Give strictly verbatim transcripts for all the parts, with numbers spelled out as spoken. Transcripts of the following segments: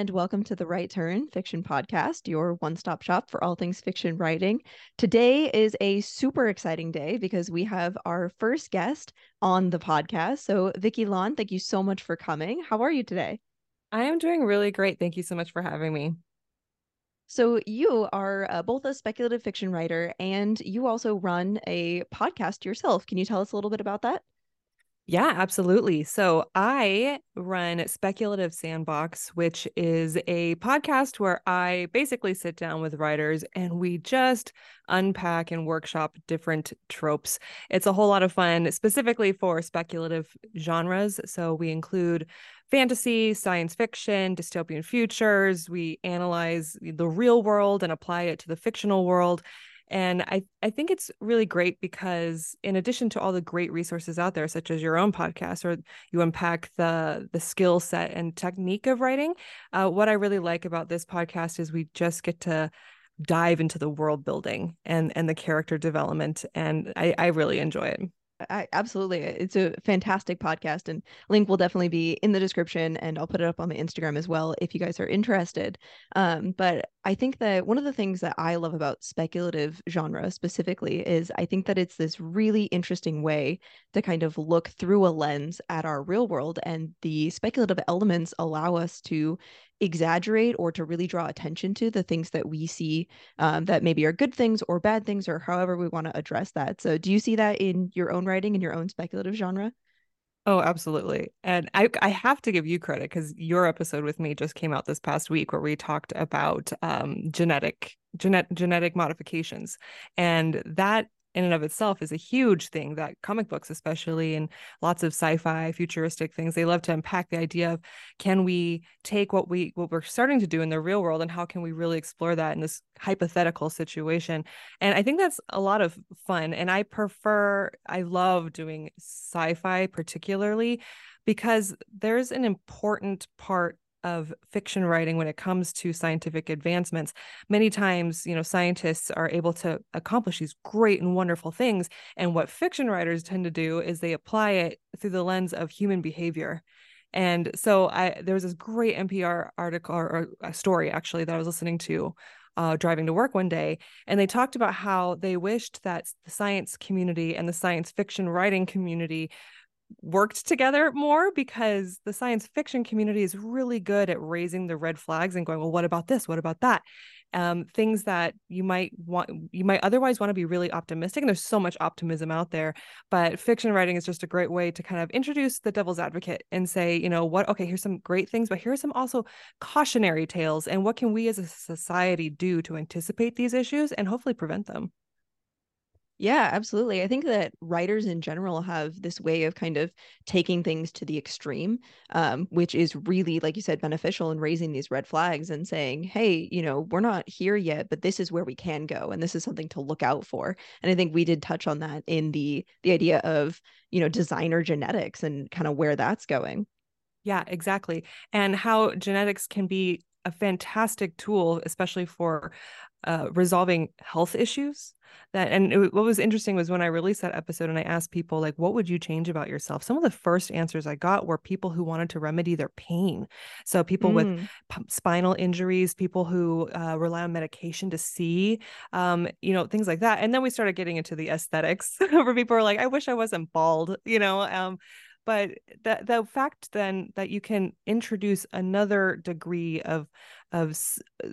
and welcome to the Right Turn Fiction Podcast, your one-stop shop for all things fiction writing. Today is a super exciting day because we have our first guest on the podcast. So Vickie Lan, thank you so much for coming. How are you today? I am doing really great. Thank you so much for having me. So you are uh, both a speculative fiction writer and you also run a podcast yourself. Can you tell us a little bit about that? Yeah, absolutely. So I run Speculative Sandbox, which is a podcast where I basically sit down with writers and we just unpack and workshop different tropes. It's a whole lot of fun, specifically for speculative genres. So we include fantasy, science fiction, dystopian futures. We analyze the real world and apply it to the fictional world. And I, I think it's really great because in addition to all the great resources out there, such as your own podcast, or you unpack the, the skill set and technique of writing, uh, what I really like about this podcast is we just get to dive into the world building and, and the character development. And I, I really enjoy it. I, absolutely. It's a fantastic podcast, and link will definitely be in the description, and I'll put it up on the Instagram as well if you guys are interested. Um, but I think that one of the things that I love about speculative genre specifically is I think that it's this really interesting way to kind of look through a lens at our real world, and the speculative elements allow us to exaggerate or to really draw attention to the things that we see um, that maybe are good things or bad things, or however we want to address that. So do you see that in your own writing, in your own speculative genre? Oh, absolutely. And I, I have to give you credit because your episode with me just came out this past week where we talked about um, genetic, genet- genetic modifications. And that in and of itself is a huge thing that comic books, especially, and lots of sci-fi futuristic things, they love to unpack the idea of, can we take what we what we're starting to do in the real world and how can we really explore that in this hypothetical situation? And I think that's a lot of fun. And I prefer, I love doing sci-fi particularly because there's an important part of fiction writing when it comes to scientific advancements. Many times, you know, scientists are able to accomplish these great and wonderful things. And what fiction writers tend to do is they apply it through the lens of human behavior. And so I, there was this great N P R article or, or a story actually that I was listening to Uh, driving to work one day, and they talked about how they wished that the science community and the science fiction writing community worked together more, because the science fiction community is really good at raising the red flags and going, well, what about this? What about that? Um, things that you might want, you might otherwise want to be really optimistic. And there's so much optimism out there, but fiction writing is just a great way to kind of introduce the devil's advocate and say, you know what, okay, here's some great things, but here's some also cautionary tales. And what can we as a society do to anticipate these issues and hopefully prevent them? Yeah, absolutely. I think that writers in general have this way of kind of taking things to the extreme, um, which is really, like you said, beneficial in raising these red flags and saying, hey, you know, we're not here yet, but this is where we can go. And this is something to look out for. And I think we did touch on that in the the idea of, you know, designer genetics and kind of where that's going. Yeah, exactly. And how genetics can be a fantastic tool, especially for uh, resolving health issues. That and it, what was interesting was when I released that episode and I asked people, like, what would you change about yourself? Some of the first answers I got were people who wanted to remedy their pain. So people mm. with p- spinal injuries, people who uh, rely on medication to see, um, you know, things like that. And then we started getting into the aesthetics where people were like, I wish I wasn't bald, you know, um, but the, the fact then that you can introduce another degree of of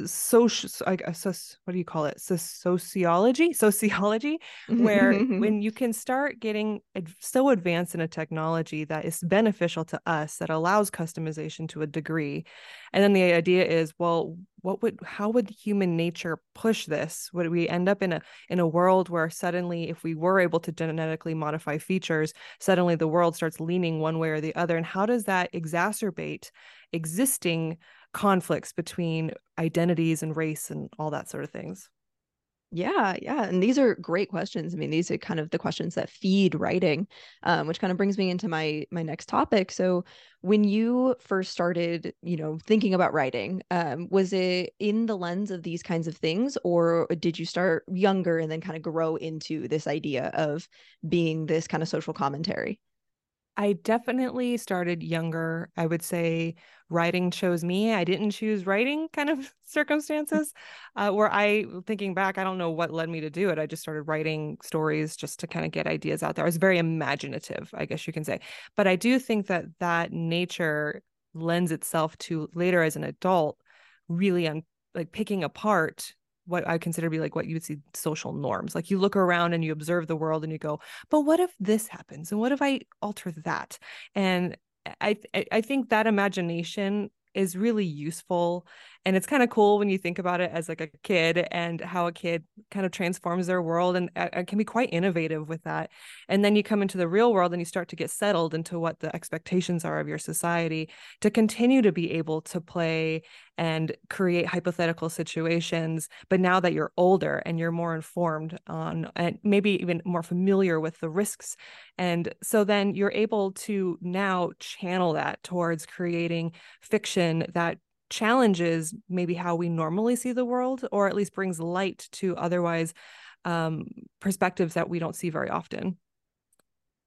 social, like, what do you call it? So sociology, sociology, where when you can start getting so advanced in a technology that is beneficial to us, that allows customization to a degree. And then the idea is, well, what would, how would human nature push this? Would we end up in a, in a world where suddenly, if we were able to genetically modify features, suddenly the world starts leaning one way or the other? And how does that exacerbate existing conflicts between identities and race and all that sort of things? Yeah, yeah. And these are great questions. I mean, these are kind of the questions that feed writing, um, which kind of brings me into my my next topic. So when you first started, you know, thinking about writing, um, was it in the lens of these kinds of things, or did you start younger and then kind of grow into this idea of being this kind of social commentary? I definitely started younger. I would say writing chose me. I didn't choose writing kind of circumstances uh, where I, thinking back, I don't know what led me to do it. I just started writing stories just to kind of get ideas out there. I was very imaginative, I guess you can say. But I do think that that nature lends itself to later as an adult, really un- like picking apart what I consider to be like what you would see social norms. Like you look around and you observe the world and you go, but what if this happens? And what if I alter that? And I I think that imagination is really useful. And it's kind of cool when you think about it as like a kid and how a kid kind of transforms their world and uh, can be quite innovative with that. And then you come into the real world and you start to get settled into what the expectations are of your society to continue to be able to play and create hypothetical situations. But now that you're older and you're more informed on and maybe even more familiar with the risks. And so then you're able to now channel that towards creating fiction that challenges maybe how we normally see the world, or at least brings light to otherwise um, perspectives that we don't see very often.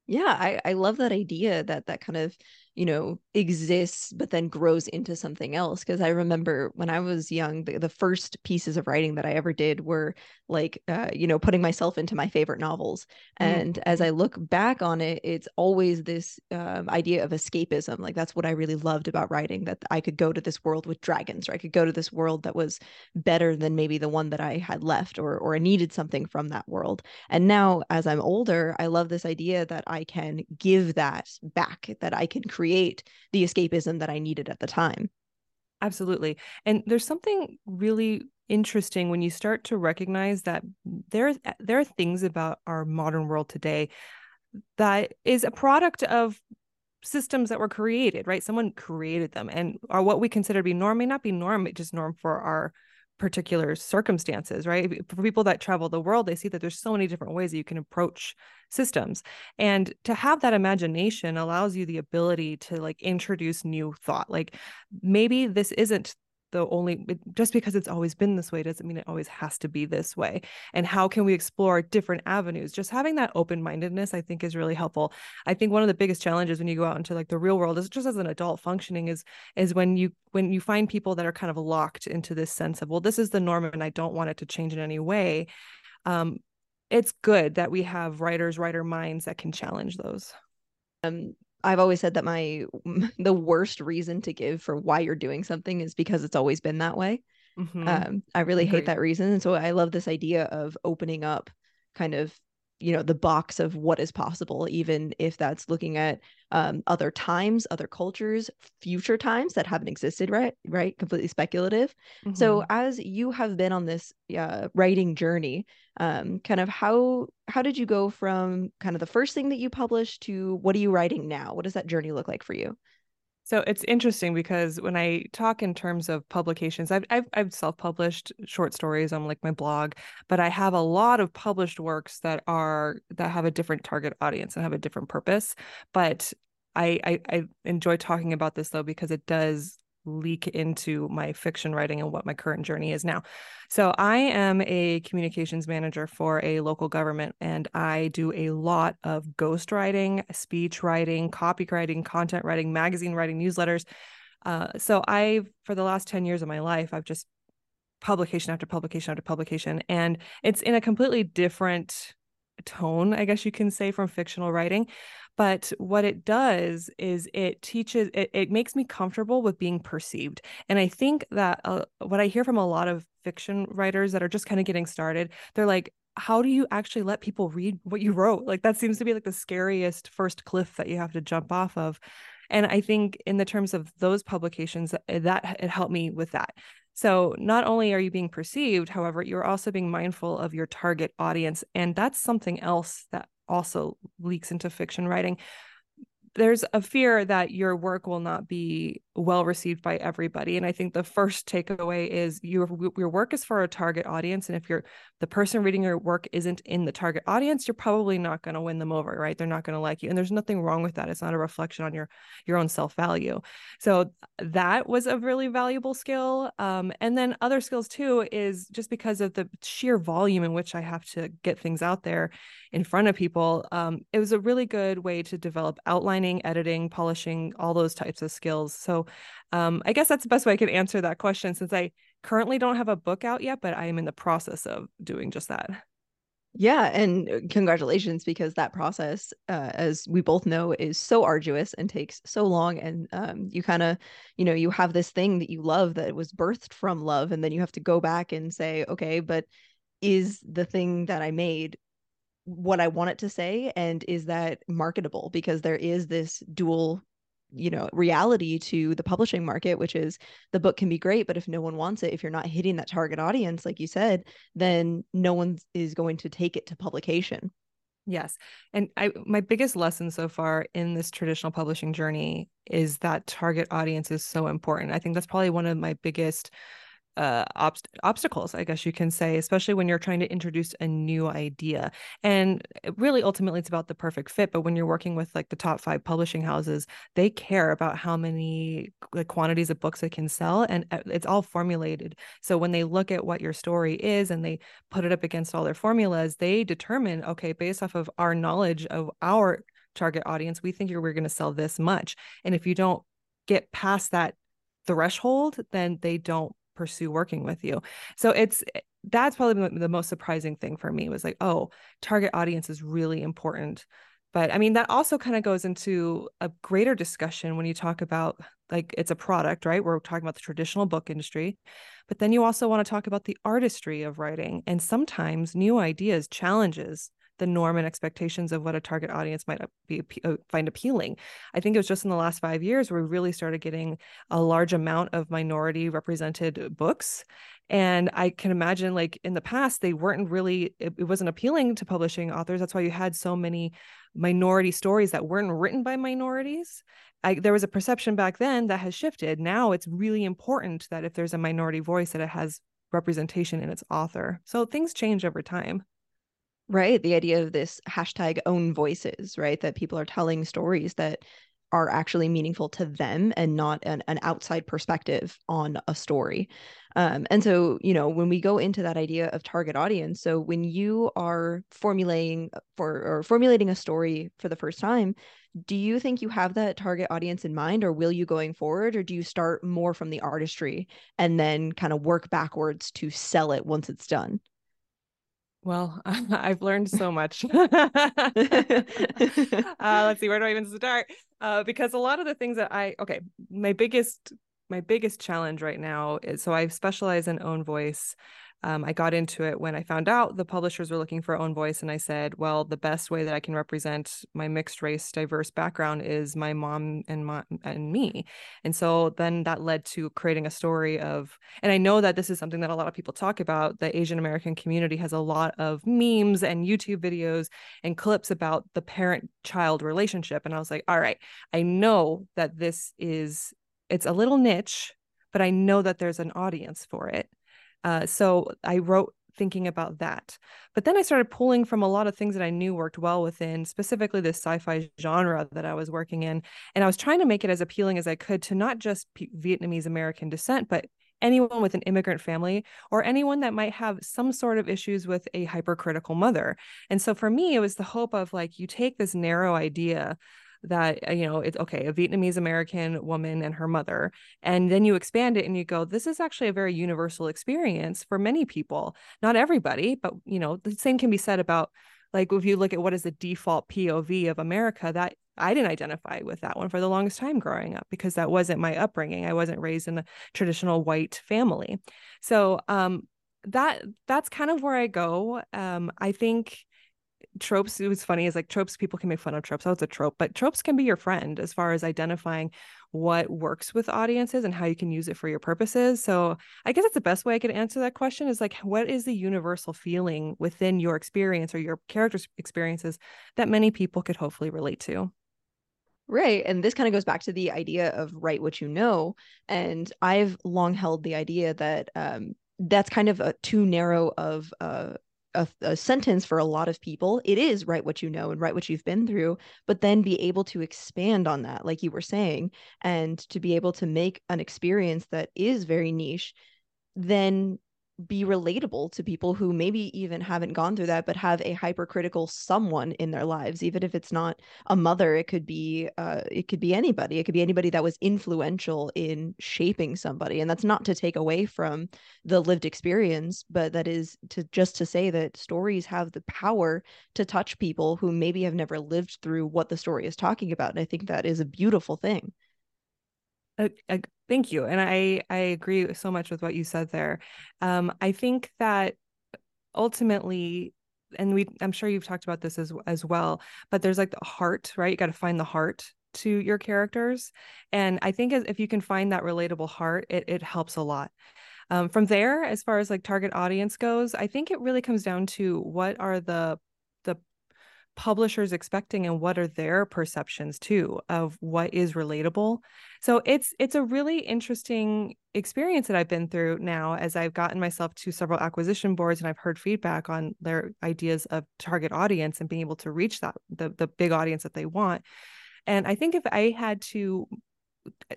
Yeah, I, I love that idea that that kind of, you know, exists, but then grows into something else. Because I remember when I was young, the, the first pieces of writing that I ever did were like, uh, you know, putting myself into my favorite novels. And mm-hmm. as I look back on it, it's always this um, idea of escapism. Like that's what I really loved about writing, that I could go to this world with dragons, or I could go to this world that was better than maybe the one that I had left, or, or I needed something from that world. And now as I'm older, I love this idea that I I can give that back, that I can create the escapism that I needed at the time. Absolutely. And there's something really interesting when you start to recognize that there, there are things about our modern world today that is a product of systems that were created, right? Someone created them, and are what we consider to be norm may not be norm, it's just norm for our particular circumstances, right? For people that travel the world, they see that there's so many different ways that you can approach systems. And to have that imagination allows you the ability to like introduce new thought. Like maybe this isn't the only, just because it's always been this way doesn't mean it always has to be this way. And how can we explore different avenues? Just having that open-mindedness, I think, is really helpful. I think one of the biggest challenges when you go out into like the real world is just as an adult functioning is, is when you, when you find people that are kind of locked into this sense of, well, this is the norm and I don't want it to change in any way. Um, it's good that we have writers, writer minds that can challenge those. Um, I've always said that my the worst reason to give for why you're doing something is because it's always been that way. Mm-hmm. Um, I really Agreed. hate that reason. And so I love this idea of opening up kind of, you know, the box of what is possible, even if that's looking at um, other times, other cultures, future times that haven't existed, right? Right. Completely speculative. Mm-hmm. So as you have been on this uh, writing journey, um, kind of how, how did you go from kind of the first thing that you published to what are you writing now? What does that journey look like for you? So it's interesting because when I talk in terms of publications, I've, I've, I've self-published short stories on like my blog, but I have a lot of published works that are, that have a different target audience and have a different purpose. But I, I, I enjoy talking about this though, because it does leak into my fiction writing and what my current journey is now. So I am a communications manager for a local government, and I do a lot of ghostwriting, speech writing, copywriting, content writing, magazine writing, newsletters. Uh, so I, for the last ten years of my life, I've just publication after publication after publication, and it's in a completely different tone, I guess you can say, from fictional writing. But what it does is it teaches, it, it makes me comfortable with being perceived. And I think that uh, what I hear from a lot of fiction writers that are just kind of getting started, they're like, how do you actually let people read what you wrote? Like that seems to be like the scariest first cliff that you have to jump off of. And I think in the terms of those publications, that, that it helped me with that. So not only are you being perceived, however, you're also being mindful of your target audience. And that's something else that also leaks into fiction writing. There's a fear that your work will not be well received by everybody. And I think the first takeaway is your, your work is for a target audience. And if you're the person reading your work isn't in the target audience, you're probably not going to win them over, right? They're not going to like you. And there's nothing wrong with that. It's not a reflection on your, your own self-value. So that was a really valuable skill. Um, and then other skills too is just because of the sheer volume in which I have to get things out there in front of people. Um, it was a really good way to develop outlining framing, editing, polishing, all those types of skills. So um, I guess that's the best way I could answer that question, since I currently don't have a book out yet, but I am in the process of doing just that. Yeah. And congratulations, because that process, uh, as we both know, is so arduous and takes so long. And um, you kind of, you know, you have this thing that you love that was birthed from love. And then you have to go back and say, okay, but is the thing that I made what I want it to say? And is that marketable? Because there is this dual, you know, reality to the publishing market, which is the book can be great, but if no one wants it, if you're not hitting that target audience, like you said, then no one is going to take it to publication. Yes. And I, my biggest lesson so far in this traditional publishing journey is that target audience is so important. I think that's probably one of my biggest Uh, obst- obstacles, I guess you can say, especially when you're trying to introduce a new idea. And really, ultimately, it's about the perfect fit. But when you're working with like the top five publishing houses, they care about how many like, quantities of books they can sell, and it's all formulated. So when they look at what your story is and they put it up against all their formulas, they determine, okay, based off of our knowledge of our target audience, we think you're, we're going to sell this much. And if you don't get past that threshold, then they don't pursue working with you. So it's, that's probably the most surprising thing for me was like, oh, target audience is really important. But I mean, that also kind of goes into a greater discussion when you talk about like, it's a product, right? We're talking about the traditional book industry, but then you also want to talk about the artistry of writing. And sometimes new ideas, challenges the norm and expectations of what a target audience might be find appealing. I think it was just in the last five years where we really started getting a large amount of minority represented books. And I can imagine like in the past, they weren't really, it, it wasn't appealing to publishing authors. That's why you had so many minority stories that weren't written by minorities. I, there was a perception back then that has shifted. Now it's really important that if there's a minority voice that it has representation in its author. So things change over time. Right. The idea of this hashtag own voices, right? That people are telling stories that are actually meaningful to them and not an, an outside perspective on a story. Um, and so, you know, when we go into that idea of target audience, so when you are formulating for or formulating a story for the first time, do you think you have that target audience in mind, or will you going forward, or do you start more from the artistry and then kind of work backwards to sell it once it's done? Well, I've learned so much. uh, let's see, where do I even start? Uh, because a lot of the things that I, okay, my biggest, my biggest challenge right now is, so I specialize in own voice. Um, I got into it when I found out the publishers were looking for own voice. And I said, well, the best way that I can represent my mixed race, diverse background is my mom and my, and me. And so then that led to creating a story of, and I know that this is something that a lot of people talk about. The Asian American community has a lot of memes and YouTube videos and clips about the parent-child relationship. And I was like, all right, I know that this is, it's a little niche, but I know that there's an audience for it. Uh, so I wrote thinking about that. But then I started pulling from a lot of things that I knew worked well within, specifically this sci-fi genre that I was working in. And I was trying to make it as appealing as I could to not just P- Vietnamese American descent, but anyone with an immigrant family or anyone that might have some sort of issues with a hypercritical mother. And so for me, it was the hope of like, you take this narrow idea that, you know, it's okay, a Vietnamese American woman and her mother. And then you expand it and you go, this is actually a very universal experience for many people, not everybody, but, you know, the same can be said about, like, if you look at what is the default P O V of America, that I didn't identify with that one for the longest time growing up, because that wasn't my upbringing. I wasn't raised in a traditional white family. So um, that that's kind of where I go. Um, I think tropes, it was funny, is like tropes, people can make fun of tropes. Oh, it's a trope, but tropes can be your friend as far as identifying what works with audiences and how you can use it for your purposes. So I guess that's the best way I could answer that question is like, what is the universal feeling within your experience or your character's experiences that many people could hopefully relate to? Right. And this kind of goes back to the idea of write what you know. And I've long held the idea that um, that's kind of a too narrow of uh A, a sentence for a lot of people. It is write what you know and write what you've been through, but then be able to expand on that, like you were saying, and to be able to make an experience that is very niche, then be relatable to people who maybe even haven't gone through that, but have a hypercritical someone in their lives. Even if it's not a mother, it could be uh, it could be anybody. It could be anybody that was influential in shaping somebody. And that's not to take away from the lived experience, but that is to just to say that stories have the power to touch people who maybe have never lived through what the story is talking about. And I think that is a beautiful thing. Uh, uh, thank you. And I, I agree so much with what you said there. Um, I think that ultimately, and we, I'm sure you've talked about this as, as well, but there's like the heart, right? You got to find the heart to your characters. And I think if you can find that relatable heart, it it helps a lot. Um, from there, as far as like target audience goes, I think it really comes down to what are the the publishers expecting and what are their perceptions too of what is relatable. So it's it's a really interesting experience that I've been through now as I've gotten myself to several acquisition boards and I've heard feedback on their ideas of target audience and being able to reach that the the big audience that they want. And I think if I had to,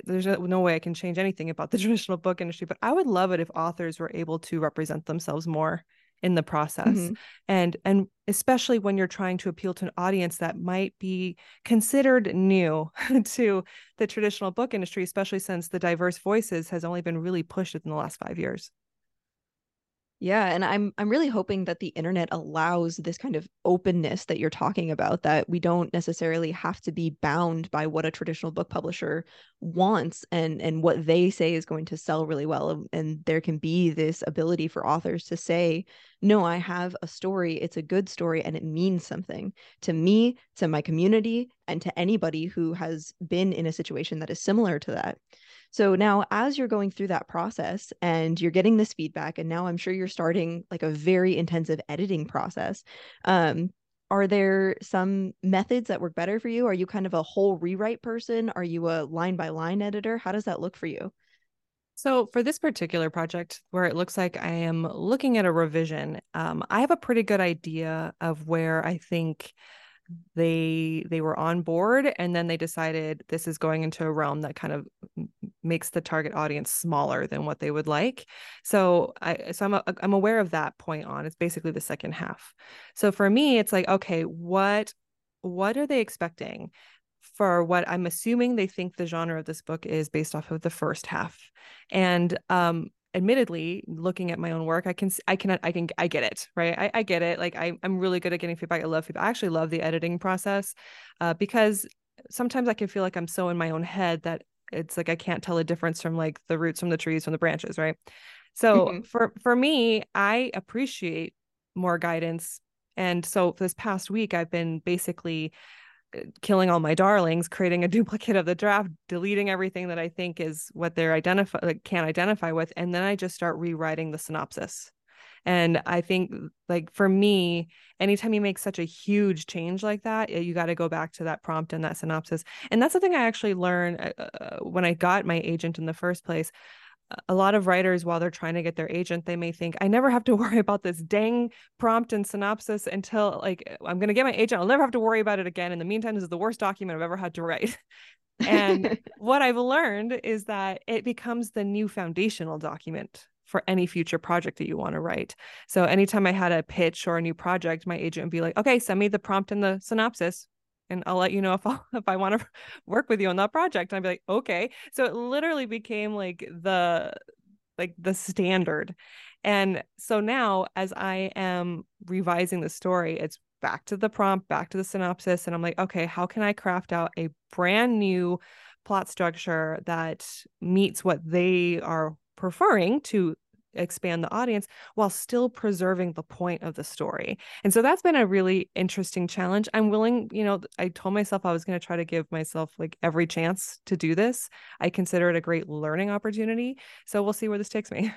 there's no way I can change anything about the traditional book industry, but I would love it if authors were able to represent themselves more in the process. Mm-hmm. And, and especially when you're trying to appeal to an audience that might be considered new to the traditional book industry, especially since the diverse voices has only been really pushed in the last five years. Yeah, and I'm I'm really hoping that the internet allows this kind of openness that you're talking about, that we don't necessarily have to be bound by what a traditional book publisher wants and, and what they say is going to sell really well. And there can be this ability for authors to say, no, I have a story, it's a good story, and it means something to me, to my community, and to anybody who has been in a situation that is similar to that. So now as you're going through that process and you're getting this feedback, and now I'm sure you're starting like a very intensive editing process, um, are there some methods that work better for you? Are you kind of a whole rewrite person? Are you a line by line editor? How does that look for you? So for this particular project where it looks like I am looking at a revision, um, I have a pretty good idea of where I think they they were on board, and then they decided this is going into a realm that kind of makes the target audience smaller than what they would like. So I so I'm a, I'm aware of that point on. It's basically the second half. So for me, it's like, okay, what what are they expecting for what I'm assuming they think the genre of this book is based off of the first half. And um admittedly, looking at my own work, I can, I can, I can, I get it, right? I, I get it. Like I, I'm really good at getting feedback. I love feedback. I actually love the editing process uh, because sometimes I can feel like I'm so in my own head that it's like, I can't tell the difference from like the roots from the trees, from the branches. Right. So mm-hmm. for, for me, I appreciate more guidance. And so this past week, I've been basically killing all my darlings, creating a duplicate of the draft, deleting everything that I think is what they're identify like, can't identify with. And then I just start rewriting the synopsis. And I think like for me, anytime you make such a huge change like that, you got to go back to that prompt and that synopsis. And that's the thing I actually learned uh, when I got my agent in the first place. A lot of writers, while they're trying to get their agent, they may think, I never have to worry about this dang prompt and synopsis until like, I'm going to get my agent. I'll never have to worry about it again. In the meantime, this is the worst document I've ever had to write. And what I've learned is that it becomes the new foundational document for any future project that you want to write. So anytime I had a pitch or a new project, my agent would be like, okay, send me the prompt and the synopsis, and I'll let you know if, I'll, if I want to work with you on that project. And I'd be like, okay. So it literally became like the, like the standard. And so now as I am revising the story, it's back to the prompt, back to the synopsis. And I'm like, okay, how can I craft out a brand new plot structure that meets what they are preferring to expand the audience while still preserving the point of the story? And so that's been a really interesting challenge. I'm willing, you know, I told myself I was going to try to give myself like every chance to do this. I consider it a great learning opportunity. So we'll see where this takes me.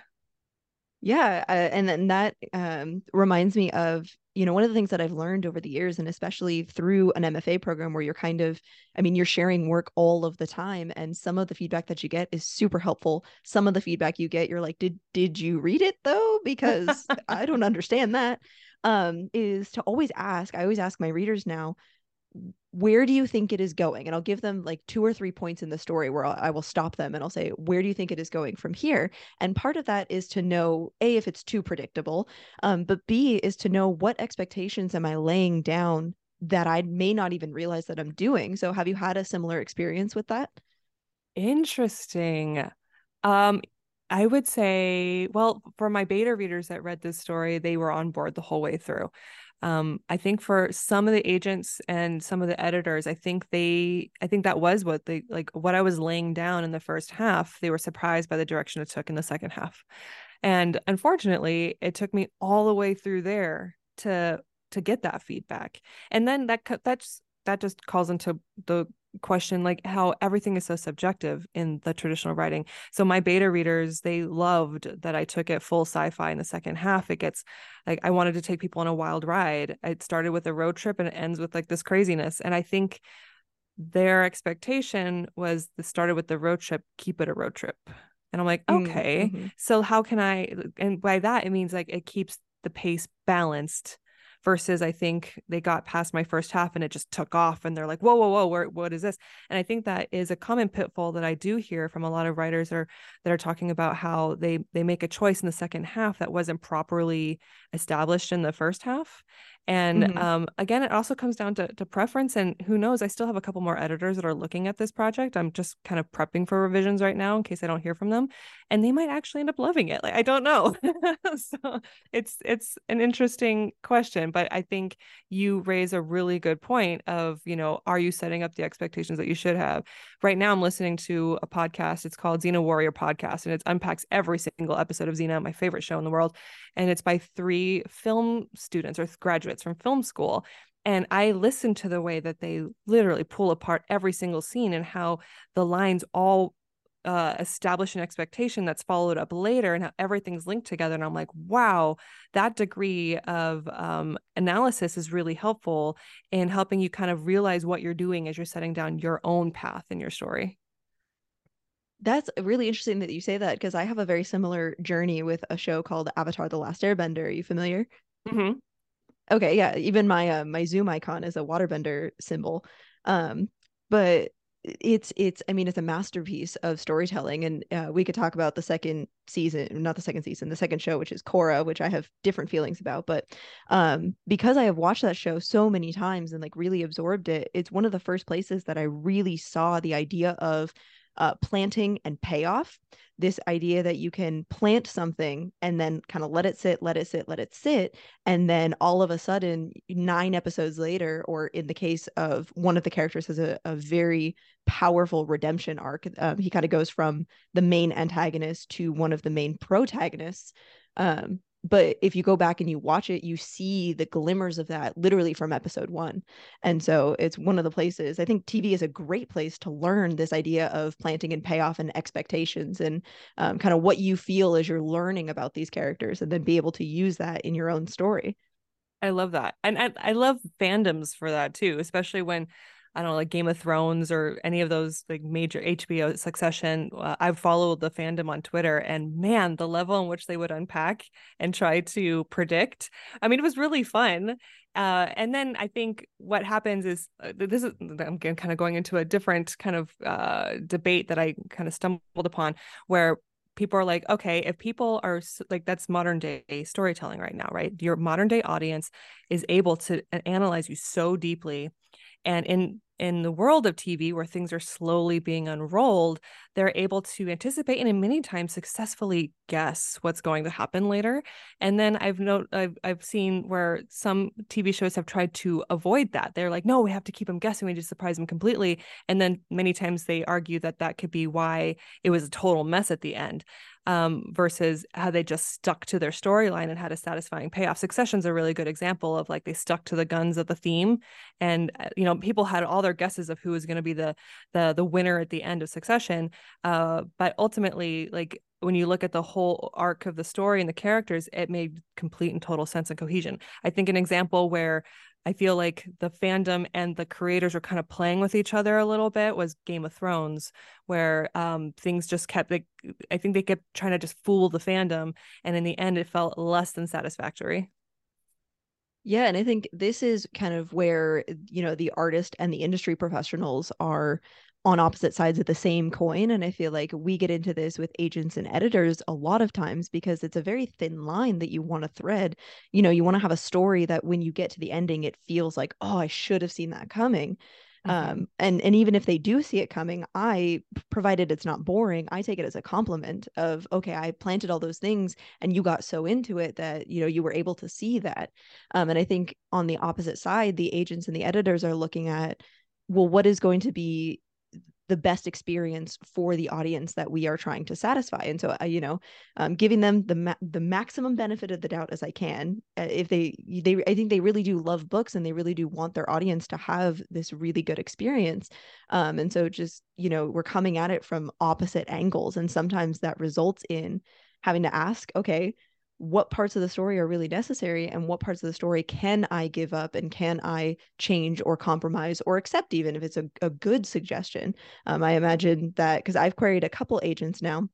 Yeah. Uh, and then that um, reminds me of, you know, one of the things that I've learned over the years, and especially through an M F A program where you're kind of, I mean, you're sharing work all of the time, and some of the feedback that you get is super helpful. Some of the feedback you get, you're like, did, did you read it though? Because I don't understand that, um, is to always ask. I always ask my readers now, where do you think it is going? And I'll give them like two or three points in the story where I'll, I will stop them and I'll say, where do you think it is going from here? And part of that is to know, A, if it's too predictable, um, but B, is to know what expectations am I laying down that I may not even realize that I'm doing. So have you had a similar experience with that? Interesting. Um, I would say, well, for my beta readers that read this story, they were on board the whole way through. Um, I think for some of the agents and some of the editors, I think they, I think that was what they, like what I was laying down in the first half, they were surprised by the direction it took in the second half. And unfortunately, it took me all the way through there to, to get that feedback. And then that, that's, that just calls into the question, like how everything is so subjective in the traditional writing. So my beta readers, they loved that I took it full sci-fi in the second half. It gets like, I wanted to take people on a wild ride. It started with a road trip and it ends with like this craziness. And I think their expectation was this started with the road trip, keep it a road trip. And I'm like, okay, mm-hmm. So how can I, and by that, it means like, it keeps the pace balanced. Versus I think they got past my first half and it just took off and they're like, whoa, whoa, whoa, where, what is this? And I think that is a common pitfall that I do hear from a lot of writers that are, that are talking about how they, they make a choice in the second half that wasn't properly established in the first half. And mm-hmm. um, again, it also comes down to, to preference, and who knows, I still have a couple more editors that are looking at this project. I'm just kind of prepping for revisions right now in case I don't hear from them, and they might actually end up loving it. Like, I don't know. So it's, it's an interesting question, but I think you raise a really good point of, you know, are you setting up the expectations that you should have? Right now I'm listening to a podcast. It's called Xena Warrior Podcast, and it unpacks every single episode of Xena, my favorite show in the world. And it's by three film students or graduates from film school. And I listen to the way that they literally pull apart every single scene and how the lines all uh, establish an expectation that's followed up later and how everything's linked together. And I'm like, wow, that degree of um, analysis is really helpful in helping you kind of realize what you're doing as you're setting down your own path in your story. That's really interesting that you say that, because I have a very similar journey with a show called Avatar: The Last Airbender. Are you familiar? Mm-hmm. Okay, yeah, even my uh, my Zoom icon is a waterbender symbol. Um, but it's, it's I mean, it's a masterpiece of storytelling. And uh, we could talk about the second season, not the second season, the second show, which is Korra, which I have different feelings about. But um, because I have watched that show so many times and like really absorbed it, it's one of the first places that I really saw the idea of Uh, planting and payoff, this idea that you can plant something and then kind of let it sit, let it sit, let it sit. And then all of a sudden, nine episodes later, or in the case of one of the characters has a, a very powerful redemption arc. Um, he kind of goes from the main antagonist to one of the main protagonists. Um, but if you go back and you watch it, you see the glimmers of that literally from episode one. And so it's one of the places, I think T V is a great place to learn this idea of planting and payoff and expectations and um, kind of what you feel as you're learning about these characters, and then be able to use that in your own story. I love that. And I, I love fandoms for that too, especially when, I don't know, like Game of Thrones or any of those like major H B O, Succession. Uh, I've followed the fandom on Twitter, and man, the level in which they would unpack and try to predict. I mean, it was really fun. Uh, and then I think what happens is uh, this is, I'm kind of going into a different kind of uh, debate that I kind of stumbled upon, where people are like, okay, if people are like, that's modern day storytelling right now, right? Your modern day audience is able to analyze you so deeply. And in in the world of T V, where things are slowly being unrolled, they're able to anticipate and in many times successfully guess what's going to happen later. And then I've no, I've, I've seen where some T V shows have tried to avoid that. They're like, no, we have to keep them guessing. We just surprise them completely. And then many times they argue that that could be why it was a total mess at the end, um, versus how they just stuck to their storyline and had a satisfying payoff. Succession's a really good example of like, they stuck to the guns of the theme. And, you know, people had all their guesses of who was going to be the, the, the winner at the end of Succession. Uh, but ultimately, like when you look at the whole arc of the story and the characters, it made complete and total sense and cohesion. I think an example where I feel like the fandom and the creators were kind of playing with each other a little bit was Game of Thrones, where um, things just kept, like, I think they kept trying to just fool the fandom. And in the end, it felt less than satisfactory. Yeah, and I think this is kind of where, you know, the artist and the industry professionals are on opposite sides of the same coin. And I feel like we get into this with agents and editors a lot of times because it's a very thin line that you want to thread. You know, you want to have a story that when you get to the ending, it feels like, oh, I should have seen that coming. Mm-hmm. Um, and, and even if they do see it coming, I, provided it's not boring, I take it as a compliment of, okay, I planted all those things and you got so into it that, you know, you were able to see that. Um, and I think on the opposite side, the agents and the editors are looking at, well, what is going to be the best experience for the audience that we are trying to satisfy. And so, uh, you know, um, giving them the ma- the maximum benefit of the doubt as I can. Uh, if they, they, I think they really do love books and they really do want their audience to have this really good experience. Um, and so just, you know, we're coming at it from opposite angles. And sometimes that results in having to ask, okay, what parts of the story are really necessary and what parts of the story can I give up and can I change or compromise or accept, even if it's a, a good suggestion. Um, I imagine that because I've queried a couple agents now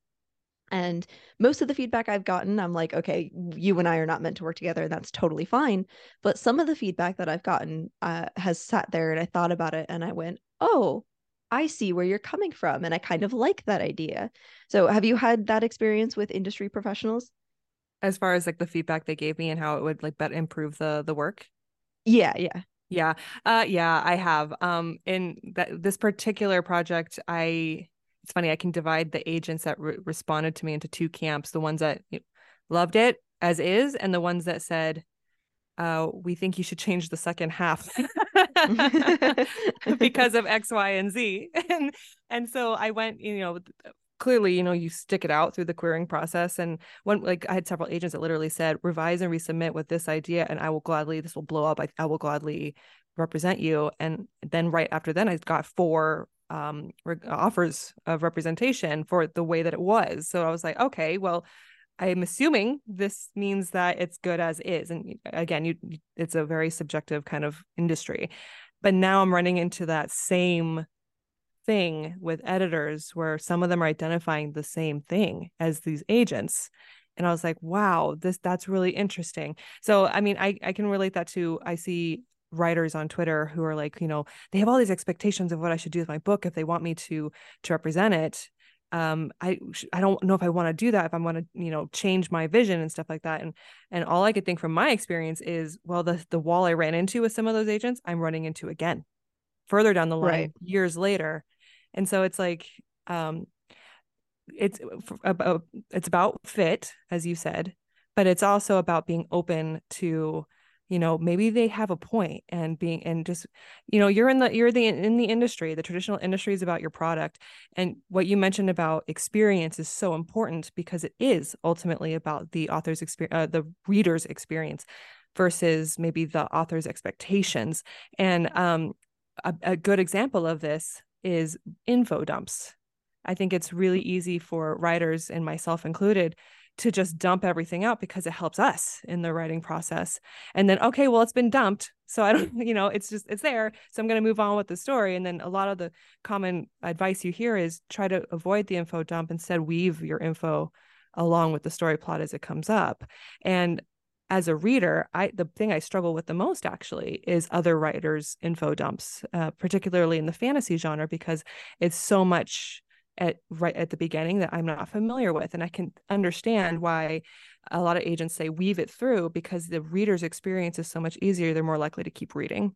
and most of the feedback I've gotten, I'm like, okay, you and I are not meant to work together. And that's totally fine. But some of the feedback that I've gotten uh, has sat there and I thought about it and I went, oh, I see where you're coming from. And I kind of like that idea. So have you had that experience with industry professionals? As far as like the feedback they gave me and how it would like better improve the the work. Yeah, yeah. Yeah. Uh yeah, I have. Um in that this particular project, I it's funny, I can divide the agents that re- responded to me into two camps, the ones that loved it as is and the ones that said uh we think you should change the second half because of X, Y, and Z. And and so I went, you know, clearly, you know, you stick it out through the querying process. And one, like I had several agents that literally said, revise and resubmit with this idea. And I will gladly, this will blow up. I, I will gladly represent you. And then right after then, I got four um, re- offers of representation for the way that it was. So I was like, okay, well, I'm assuming this means that it's good as is. And again, you, it's a very subjective kind of industry, but now I'm running into that same thing with editors where some of them are identifying the same thing as these agents. And I was like, wow, this that's really interesting. So, I mean, I, I can relate that to, I see writers on Twitter who are like, you know, they have all these expectations of what I should do with my book if they want me to, to represent it. Um, I, I don't know if I want to do that, if I want to, you know, change my vision and stuff like that. And, and all I could think from my experience is, well, the, the wall I ran into with some of those agents, I'm running into again, further down the line, right, years later. And so it's like, um, it's about, it's about fit, as you said, but it's also about being open to, you know, maybe they have a point and being, and just, you know, you're in the, you're the, in the industry, the traditional industry is about your product. And what you mentioned about experience is so important because it is ultimately about the author's experience, uh, the reader's experience versus maybe the author's expectations. And, um, a, a good example of this is info dumps. I think it's really easy for writers and myself included to just dump everything out because it helps us in the writing process. And then, okay, well, it's been dumped. So I don't, you know, it's just, it's there. So I'm going to move on with the story. And then a lot of the common advice you hear is try to avoid the info dump. Instead, weave your info along with the story plot as it comes up. And as a reader, I the thing I struggle with the most actually is other writers' info dumps, uh, particularly in the fantasy genre, because it's so much at right at the beginning that I'm not familiar with. And I can understand why a lot of agents say weave it through because the reader's experience is so much easier. They're more likely to keep reading.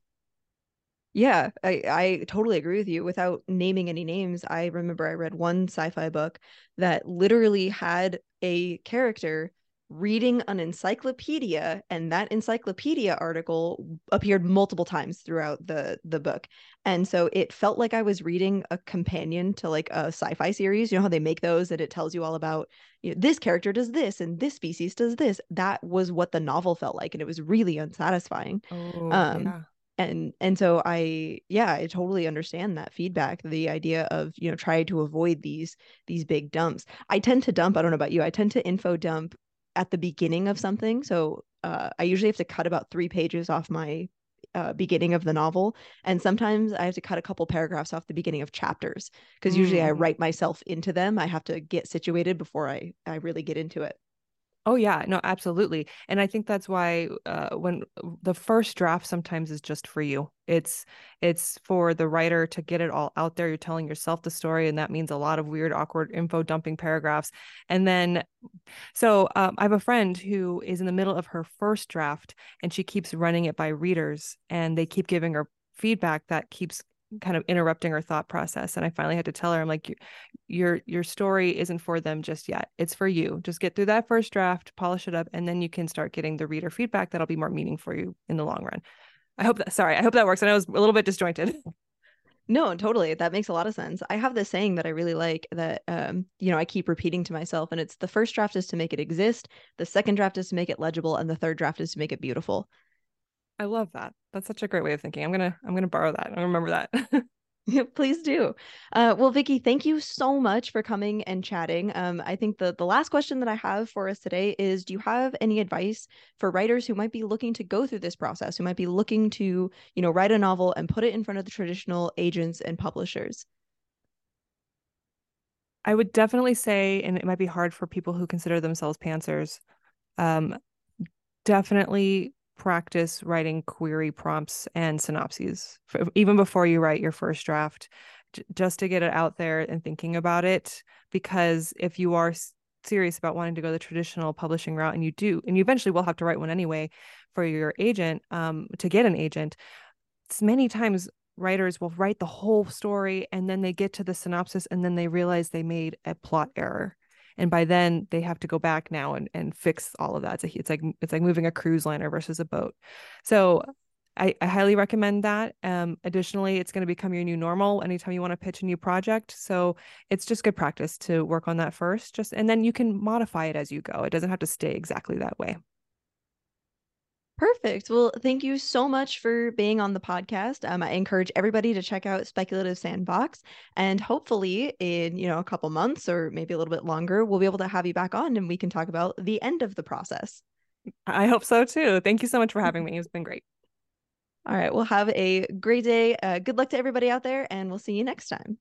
Yeah, I, I totally agree with you. Without naming any names, I remember I read one sci-fi book that literally had a character reading an encyclopedia, and that encyclopedia article appeared multiple times throughout the the book. And so it felt like I was reading a companion to like a sci-fi series. You know how they make those that it tells you all about, you know, this character does this and this species does this. That was what the novel felt like, and it was really unsatisfying. Oh, um yeah. And and so I, yeah, I totally understand that feedback, the idea of, you know, try to avoid these these big dumps. I tend to dump, I don't know about you, I tend to info dump at the beginning of something. So uh, I usually have to cut about three pages off my uh, beginning of the novel. And sometimes I have to cut a couple paragraphs off the beginning of chapters because mm. usually I write myself into them. I have to get situated before I, I really get into it. Oh yeah, no, absolutely. And I think that's why uh, when the first draft sometimes is just for you. It's it's for the writer to get it all out there. You're telling yourself the story, and that means a lot of weird, awkward info dumping paragraphs. And then, so um, I have a friend who is in the middle of her first draft, and she keeps running it by readers, and they keep giving her feedback that keeps kind of interrupting her thought process. And I finally had to tell her, I'm like, your your story isn't for them just yet. It's for you. Just get through that first draft, polish it up, and then you can start getting the reader feedback that'll be more meaningful for you in the long run. I hope that, sorry, I hope that works. I know it was a little bit disjointed. No, totally. That makes a lot of sense. I have this saying that I really like that, um, you know, I keep repeating to myself, and it's the first draft is to make it exist. The second draft is to make it legible. And the third draft is to make it beautiful. I love that. That's such a great way of thinking. I'm going to, I'm going to borrow that. I remember that. Yeah, please do. Uh, well, Vickie, thank you so much for coming and chatting. Um, I think the, the last question that I have for us today is, do you have any advice for writers who might be looking to go through this process, who might be looking to, you know, write a novel and put it in front of the traditional agents and publishers? I would definitely say, and it might be hard for people who consider themselves pantsers, um, definitely practice writing query prompts and synopses for, even before you write your first draft, j- just to get it out there and thinking about it. Because if you are serious about wanting to go the traditional publishing route, and you do, and you eventually will have to write one anyway for your agent, um, to get an agent, it's many times writers will write the whole story and then they get to the synopsis and then they realize they made a plot error. And by then they have to go back now and, and fix all of that. So it's like, it's like moving a cruise liner versus a boat. So I, I highly recommend that. Um, additionally, it's going to become your new normal anytime you want to pitch a new project. So it's just good practice to work on that first, just, and then you can modify it as you go. It doesn't have to stay exactly that way. Perfect. Well, thank you so much for being on the podcast. Um, I encourage everybody to check out Speculative Sandbox, and hopefully in, you know, a couple months or maybe a little bit longer, we'll be able to have you back on and we can talk about the end of the process. I hope so too. Thank you so much for having me. It's been great. All right. Well, have a great day. Uh, good luck to everybody out there, and we'll see you next time.